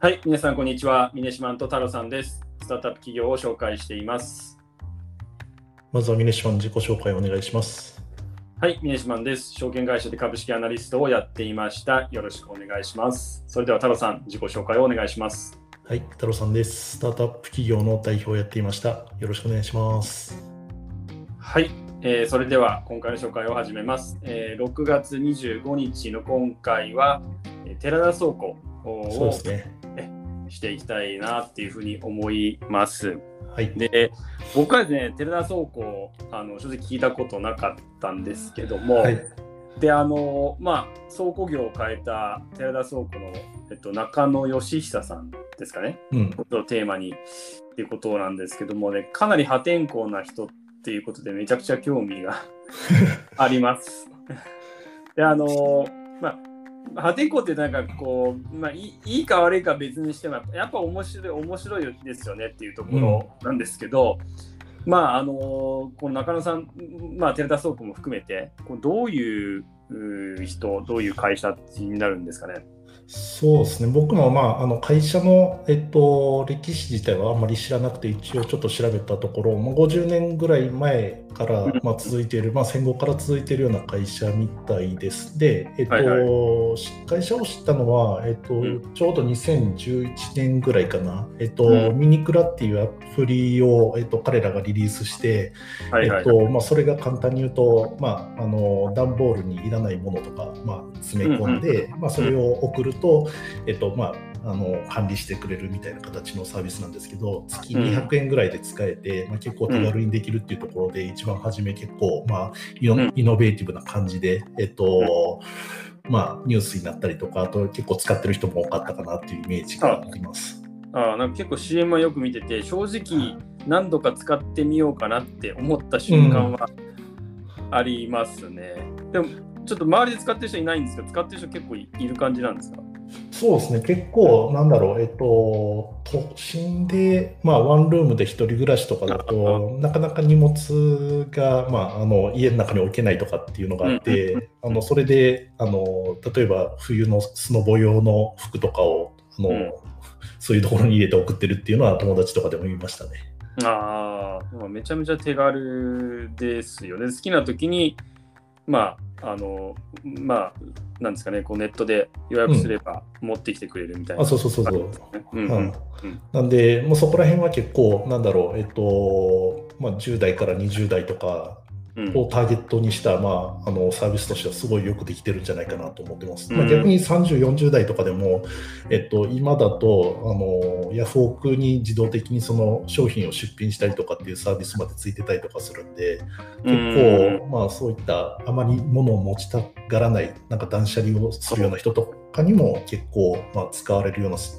はい、皆さんこんにちは。ミネシマンと太郎さんです。スタートアップ企業を紹介しています。まずはミネシマン自己紹介をお願いします。はい、ミネシマンです。証券会社で株式アナリストをやっていました。よろしくお願いします。それでは太郎さん、自己紹介をお願いします。はい、太郎さんです。スタートアップ企業の代表をやっていました。よろしくお願いします。はい、それでは今回の紹介を始めます。6月25日の今回は、寺田倉庫をそうですね。していきたいなっていうふうに思います。はい、で僕はね、寺田倉庫正直聞いたことなかったんですけども、はい、で倉庫業を変えた寺田倉庫の、中野義久さんですかね、うん、をテーマにっていうことなんですけどもね、かなり破天荒な人っていうことでめちゃくちゃ興味があります。で破天荒ってなんかこう、いいか悪いか別にしてもやっぱ面白いですよねっていうところなんですけど、うん、この中野さん、寺田倉庫も含めてどういう人どういう会社になるんですかね。そうですね、僕も、会社の、歴史自体はあんまり知らなくて一応ちょっと調べたところ、50年ぐらい前から、続いている、戦後から続いているような会社みたいです。で、はいはい、会社を知ったのは、ちょうど2011年ぐらいかな、ミニクラっていうアプリを、彼らがリリースして、はいはいそれが簡単に言うと、段ボールにいらないものとか、詰め込んで、それを送ると、管理してくれるみたいな形のサービスなんですけど、月200円ぐらいで使えて、結構手軽にできるっていうところで、一番初め結構、イノベーティブな感じで、ニュースになったりとか、あと結構使ってる人も多かったかなっていうイメージがあります。なんか結構 CM はよく見てて、正直何度か使ってみようかなって思った瞬間はありますね、でもちょっと周りで使ってる人いないんですけど、使ってる人結構いる感じなんですか。そうですね、結構なんだろう、都心で、ワンルームで一人暮らしとかだとなかなか荷物が、家の中に置けないとかっていうのがあって、それで例えば冬のスノボ用の服とかをそういうところに入れて送ってるっていうのは友達とかでも見ましたね。めちゃめちゃ手軽ですよね。好きな時になんですかね、こうネットで予約すれば持ってきてくれるみたいな、なんでもうそこら辺は結構なんだろう、10代から20代とかをターゲットにした、サービスとしてはすごいよくできてるんじゃないかなと思ってます。逆に30、40代とかでも、今だとヤフオクに自動的にその商品を出品したりとかっていうサービスまでついてたりとかするんで、結構、そういったあまり物を持ちたがらないなんか断捨離をするような人とかにも結構、使われるようなサ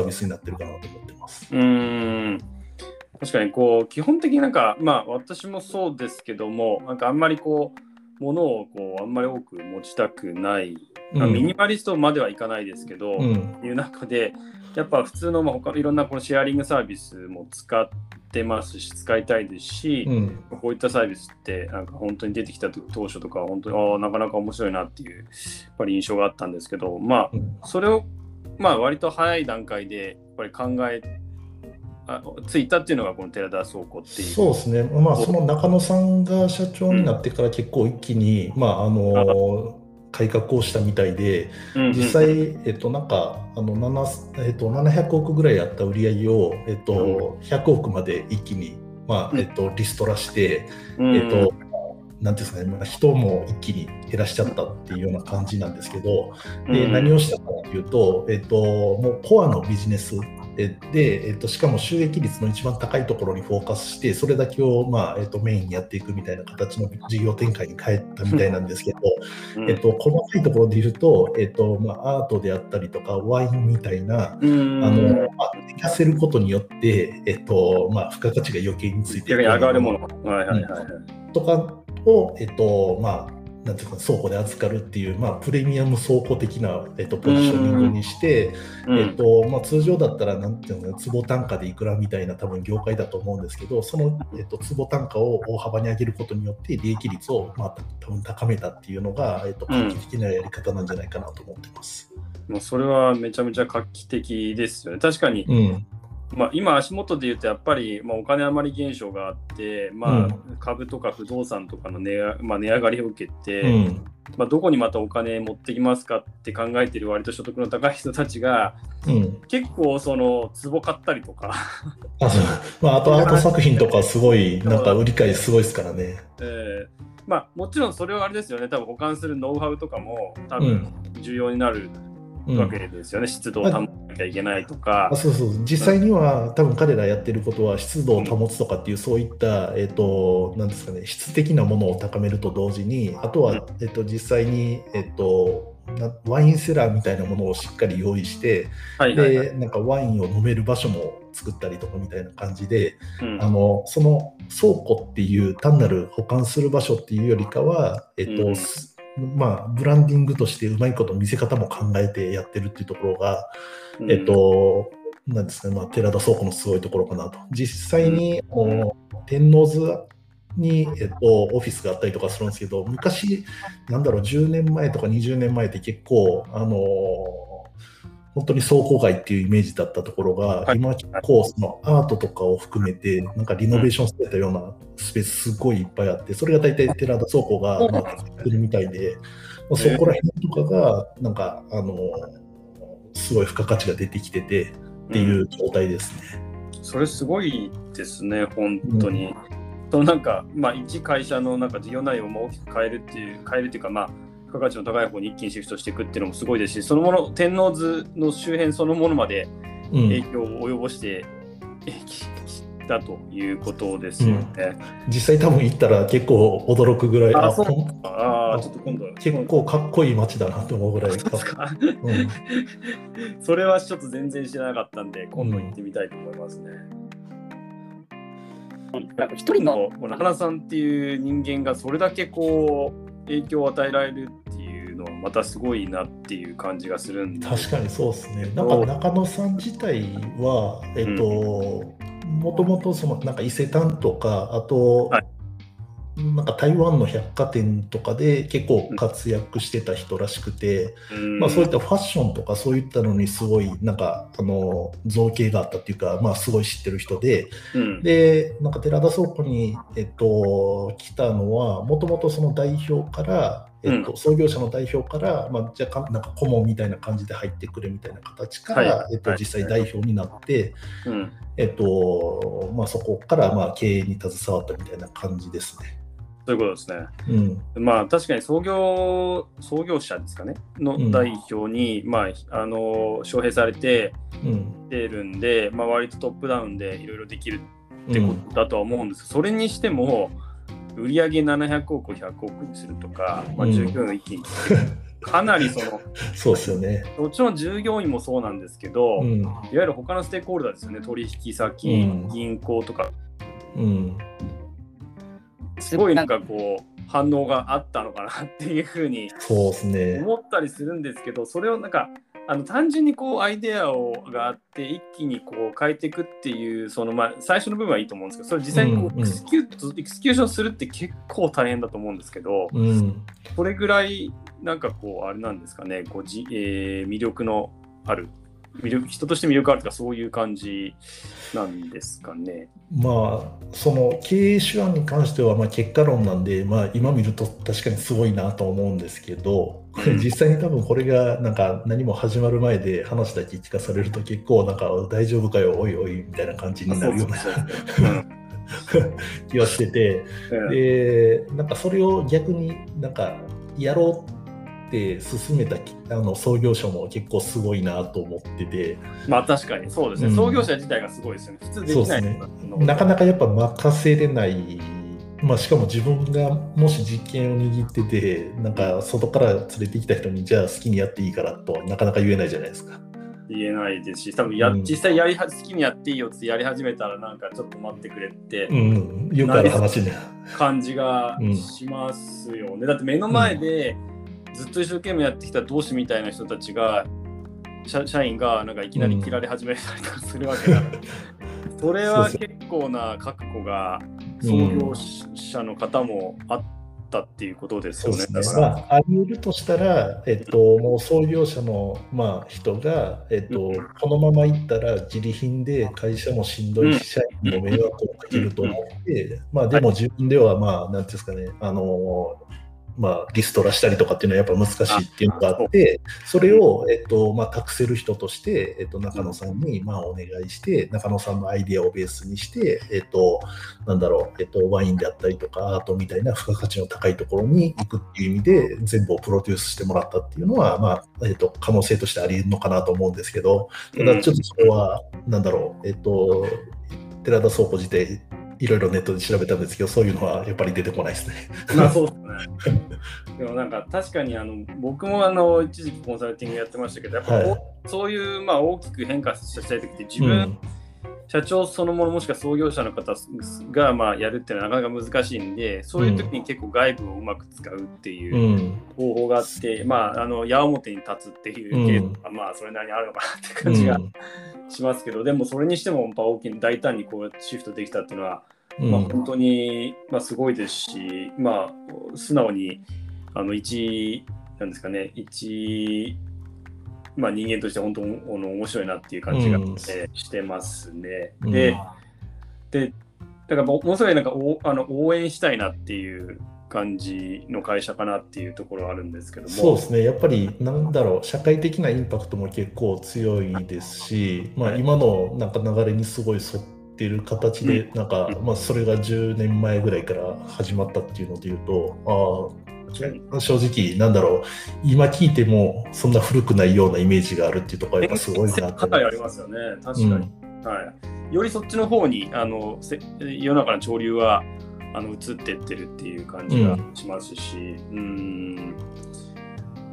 ービスになってるかなと思ってます。確かにこう基本的になんか、私もそうですけども、なんかあんまりこう物をこうあんまり多く持ちたくない、ミニマリストまではいかないですけど、いう中でやっぱ普通の他のいろんなこのシェアリングサービスも使ってますし、使いたいですし、こういったサービスってなんか本当に出てきた当初とか本当になかなか面白いなっていうやっぱり印象があったんですけど、それを割と早い段階でやっぱり考えてついたっていうのがこの寺田倉庫っていう。そうですね、その中野さんが社長になってから結構一気に、改革をしたみたいで、実際、700億ぐらいあった売り上げを、100億まで一気に、リストラして、なんていうんですかね、人も一気に減らしちゃったっていうような感じなんですけど、で何をしたかというと、もうコアのビジネスで、しかも収益率の一番高いところにフォーカスしてそれだけを、メインにやっていくみたいな形の事業展開に変えたみたいなんですけど、細かいところで言うと、アートであったりとかワインみたいな寝かせることによって、付加価値が余計について上がるものとかを、なんていうか倉庫で扱るっていう、プレミアム倉庫的な、ポジショニングにして、通常だったらなんていうの、坪単価でいくらみたいな多分業界だと思うんですけど、その、坪単価を大幅に上げることによって利益率を、多分高めたっていうのが、画期的なやり方なんじゃないかなと思ってます。もうそれはめちゃめちゃ画期的ですよね。確かに、まあ、今足元で言うとやっぱり、まあ、お金余り現象があって、まあ、株とか不動産とかの値上がりを受けて、まあ、どこにまたお金持ってきますかって考えてる割と所得の高い人たちが、結構その壺買ったりとかまあ、あとアート作品とかすごいなんか売り買いすごいですからね。まあ、もちろんそれはあれですよね、多分保管するノウハウとかも多分重要になるわけですよね、湿度を保たなきゃいけないとか。そうそう、実際には多分彼らやってることは湿度を保つとかっていう、そういった、なんですかね、質的なものを高めると同時に、あとは、実際に、ワインセラーみたいなものをしっかり用意して、でなんかワインを飲める場所も作ったりとかみたいな感じで、その倉庫っていう単なる保管する場所っていうよりかは、まあ、ブランディングとしてうまいこと見せ方も考えてやってるっていうところが、なんですかね、まあ、寺田倉庫のすごいところかなと。実際に、天王洲に、オフィスがあったりとかするんですけど、昔なんだろう10年前とか20年前って結構本当に倉庫街っていうイメージだったところが、今結構そのアートとかを含めてなんかリノベーションされたようなスペースすごいいっぱいあって、それが大体寺田倉庫がやってるみたいで、そこら辺とかがなんかすごい付加価値が出てきててっていう状態ですね。それすごいですね本当に。そのなんか、まあ、一会社のなんか事業内容も大きく変えるっていうか、まあ、付加価値の高い方に一気にシフトしていくっていうのもすごいですし、そのもの天王洲の周辺そのものまで影響を及ぼしてきたということですよね。実際多分行ったら結構驚くぐらい、結構かっこいい街だなと思うぐらいですか。それはちょっと全然知らなかったんで、今度行ってみたいと思いますね。なんか一人の花さんっていう人間がそれだけこう影響を与えられるっていうのはまたすごいなっていう感じがするんで。確かにそうですね。なんか中野さん自体はもともとそのなんか伊勢丹とか、あと、なんか台湾の百貨店とかで結構活躍してた人らしくて、まあ、そういったファッションとかそういったのにすごいなんか造形があったっていうか、まあ、すごい知ってる人で、でなんか寺田倉庫に、来たのはもともとその代表から、創業者の代表から、まあ、若干なんか顧問みたいな感じで入ってくるみたいな形から、実際代表になって、まあ、そこからまあ経営に携わったみたいな感じですね。そういうことですね。まあ確かに創業者ですかねの代表に、まあ招聘されているんで、まあ割とトップダウンでいろいろできるってことだとは思うんですけど、それにしても売上700億を100億にするとか、まあ従業員を一気にかなりそのそうですよね。もちろん従業員もそうなんですけど、いわゆる他のステークホルダーですよね、取引先、銀行とか。すごいなんかこう反応があったのかなっていうふうに思ったりするんですけど、それをなんか単純にこうアイデアがあって一気にこう変えていくっていう、そのまあ最初の部分はいいと思うんですけど、それ実際にこうエクスキューションするって結構大変だと思うんですけど、これぐらいなんかこうあれなんですかね、こう魅力のある人として魅力あるとか、そういう感じなんですかね。まあその経営手腕に関してはまあ結果論なんで、まあ、今見ると確かにすごいなと思うんですけど、実際に多分これがなんか何も始まる前で話だけ聞かされると結構なんか大丈夫かよおいおいみたいな感じになるような気はしてて、でなんかそれを逆になんかやろうで進めた創業者も結構すごいなと思ってて、まあ確かにそうですね、創業者自体がすごいですよね。普通できないですね、なかなかやっぱ任せれない、まあ、しかも自分がもし実権を握っててなんか外から連れてきた人にじゃあ好きにやっていいからとなかなか言えないじゃないですか。言えないですし、多分実際好きにやっていいよってやり始めたらなんかちょっと待ってくれって、よくある話ね、感じがしますよね、だって目の前で、ずっと一生懸命やってきた同志みたいな人たちが社員がなんかいきなり切られ始めたりとかするわけだから、それは結構な覚悟が創業者の方もあっったっていうことですよね。そうですね。まあ、あり得るとしたら、もう創業者の、まあ、人が、このままいったら自利品で会社もしんどいし、社員も迷惑をかけると思って、まあ、でも自分では、まあ、なんていうんですかね、まあ、リストラしたりとかっていうのはやっぱ難しいっていうのがあって、それをまあ託せる人として中野さんにまあお願いして、中野さんのアイデアをベースにしてなんだろうワインであったりとかアートみたいな付加価値の高いところに行くっていう意味で全部をプロデュースしてもらったっていうのはまあ可能性としてあり得るのかなと思うんですけど、ただちょっとそこはなんだろう寺田倉庫自体いろいろネットで調べたんですけど、そういうのはやっぱり出てこないですね。まあそうですね。でもなんか確かに僕も一時期コンサルティングやってましたけど、やっぱ、はい、そういうまあ大きく変化させたい時って自分、社長そのものもしくは創業者の方がまあやるっていうのはなかなか難しいんで、そういう時に結構外部をうまく使うっていう方法があって、まあ矢面に立つっていうケースがまあそれなりにあるのかなって感じがしますけど、でもそれにしてもやっぱ大きな大胆にこうやってシフトできたっていうのは、まあ本当にまあすごいですし、まあ素直になんですかねまあ、人間として本当に面白いなっていう感じがしてますね。でだからものすごいなんか応援したいなっていう感じの会社かなっていうところはあるんですけども。そうですね。やっぱりなんだろう、社会的なインパクトも結構強いですし、まあ、今のなんか流れにすごい沿っている形でなんか、まあ、それが10年前ぐらいから始まったっていうのでいうと、正直なんだろう、今聞いてもそんな古くないようなイメージがあるっていうところがやっぱすごいなと思います。ありますよね、確かに、はい、よりそっちの方に世の中の潮流は移ってってるっていう感じがしますし、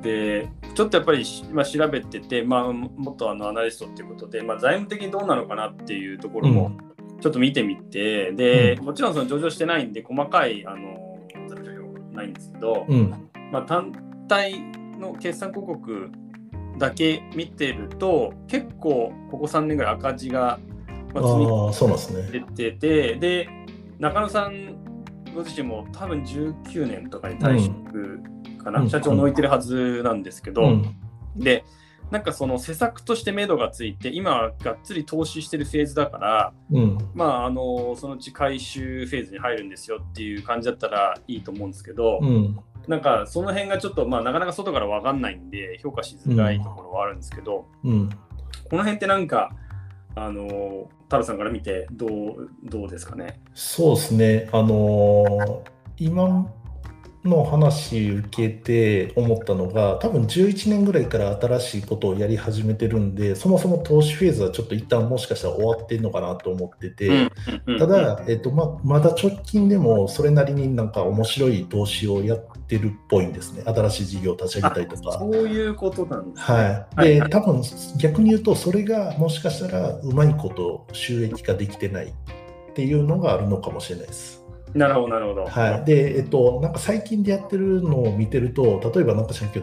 でちょっとやっぱり、まあ、調べてて、まあ、もっとアナリストっていうことで、まあ、財務的にどうなのかなっていうところもちょっと見てみて、でもちろんその上場してないんで細かいないんですけど、まあ、単体の決算広告だけ見てると結構ここ3年ぐらい赤字が積み出てて、で中野さんご自身も多分19年とかに退職かな、社長を抜いてるはずなんですけど、でなんかその施策として目処がついて今はがっつり投資してるフェーズだから、まあそのうち回収フェーズに入るんですよっていう感じだったらいいと思うんですけど、なんかその辺がちょっと、まあ、なかなか外から分かんないんで評価しづらいところはあるんですけど、この辺ってなんか太郎さんから見てどうですかね。そうですね、今の話受けて思ったのが、多分11年ぐらいから新しいことをやり始めてるんで、そもそも投資フェーズはちょっと一旦もしかしたら終わってるのかなと思ってて、ただ、まだ直近でもそれなりになんか面白い投資をやってるっぽいんですね。新しい事業を立ち上げたりとか。そういうことなんですね。はい。で、多分逆に言うとそれがもしかしたらうまいこと収益化できてないっていうのがあるのかもしれないです。なるほどなるほど。はい。で、なんか最近でやってるのを見てると、例えばなんか最近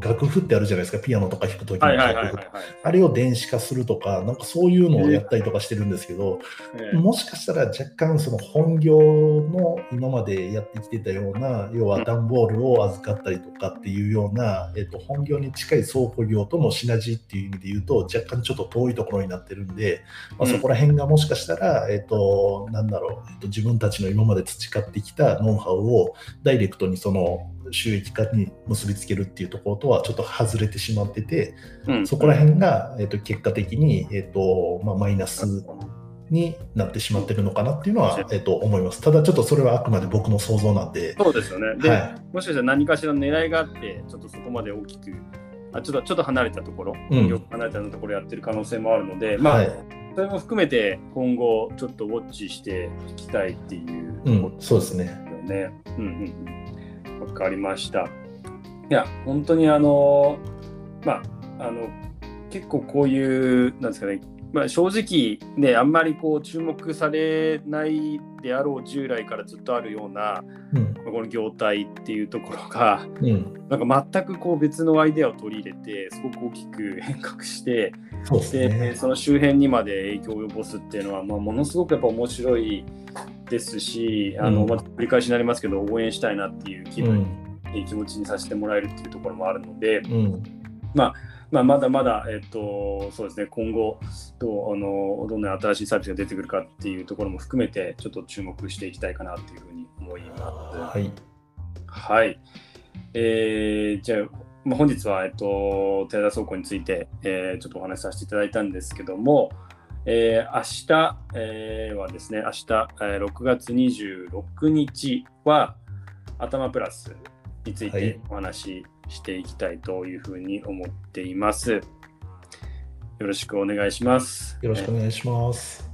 楽譜ってあるじゃないですか、ピアノとか弾くときの楽譜、あれを電子化するとか、なんかそういうのをやったりとかしてるんですけど、もしかしたら若干その本業の今までやってきてたような、要は段ボールを預かったりとかっていうような、本業に近い倉庫業とのシナジーっていう意味で言うと若干ちょっと遠いところになってるんで、まあ、そこら辺がもしかしたら、なんだろう、自分たちの今まで培ってきたノウハウをダイレクトにその収益化に結びつけるっていうところとはちょっと外れてしまってて、そこら辺が、結果的に、まあ、マイナスになってしまってるのかなっていうのは、思います。ただちょっとそれはあくまで僕の想像なんで。そうですよね。で、もしかしたら何かしらの狙いがあってちょっとそこまで大きくちょっと離れたところ、よく離れたところやってる可能性もあるので、まあ、それも含めて今後ちょっとウォッチしていきたいっていうことですよね。そうですね。わかりました。いや本当にまあ結構こういうなんですかね、まあ、正直ねあんまりこう注目されないであろう従来からずっとあるような、この業態っていうところが、なんか全くこう別のアイデアを取り入れてすごく大きく変革して、その周辺にまで影響を及ぼすっていうのは、まあ、ものすごくやっぱ面白いですし、また繰り返しになりますけど、応援したいなっていう気分、気持ちにさせてもらえるっていうところもあるので、まだまだ、そうですね、今後どんな新しいサービスが出てくるかっていうところも含めてちょっと注目していきたいかなというふうに思います。はい、じゃあ本日は、寺田倉庫について、ちょっとお話しさせていただいたんですけども、明日、はですね、明日、6月26日は頭プラスについてお話ししていきたいというふうに思っています。よろしくお願いします。よろしくお願いします。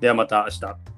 ではまた明日。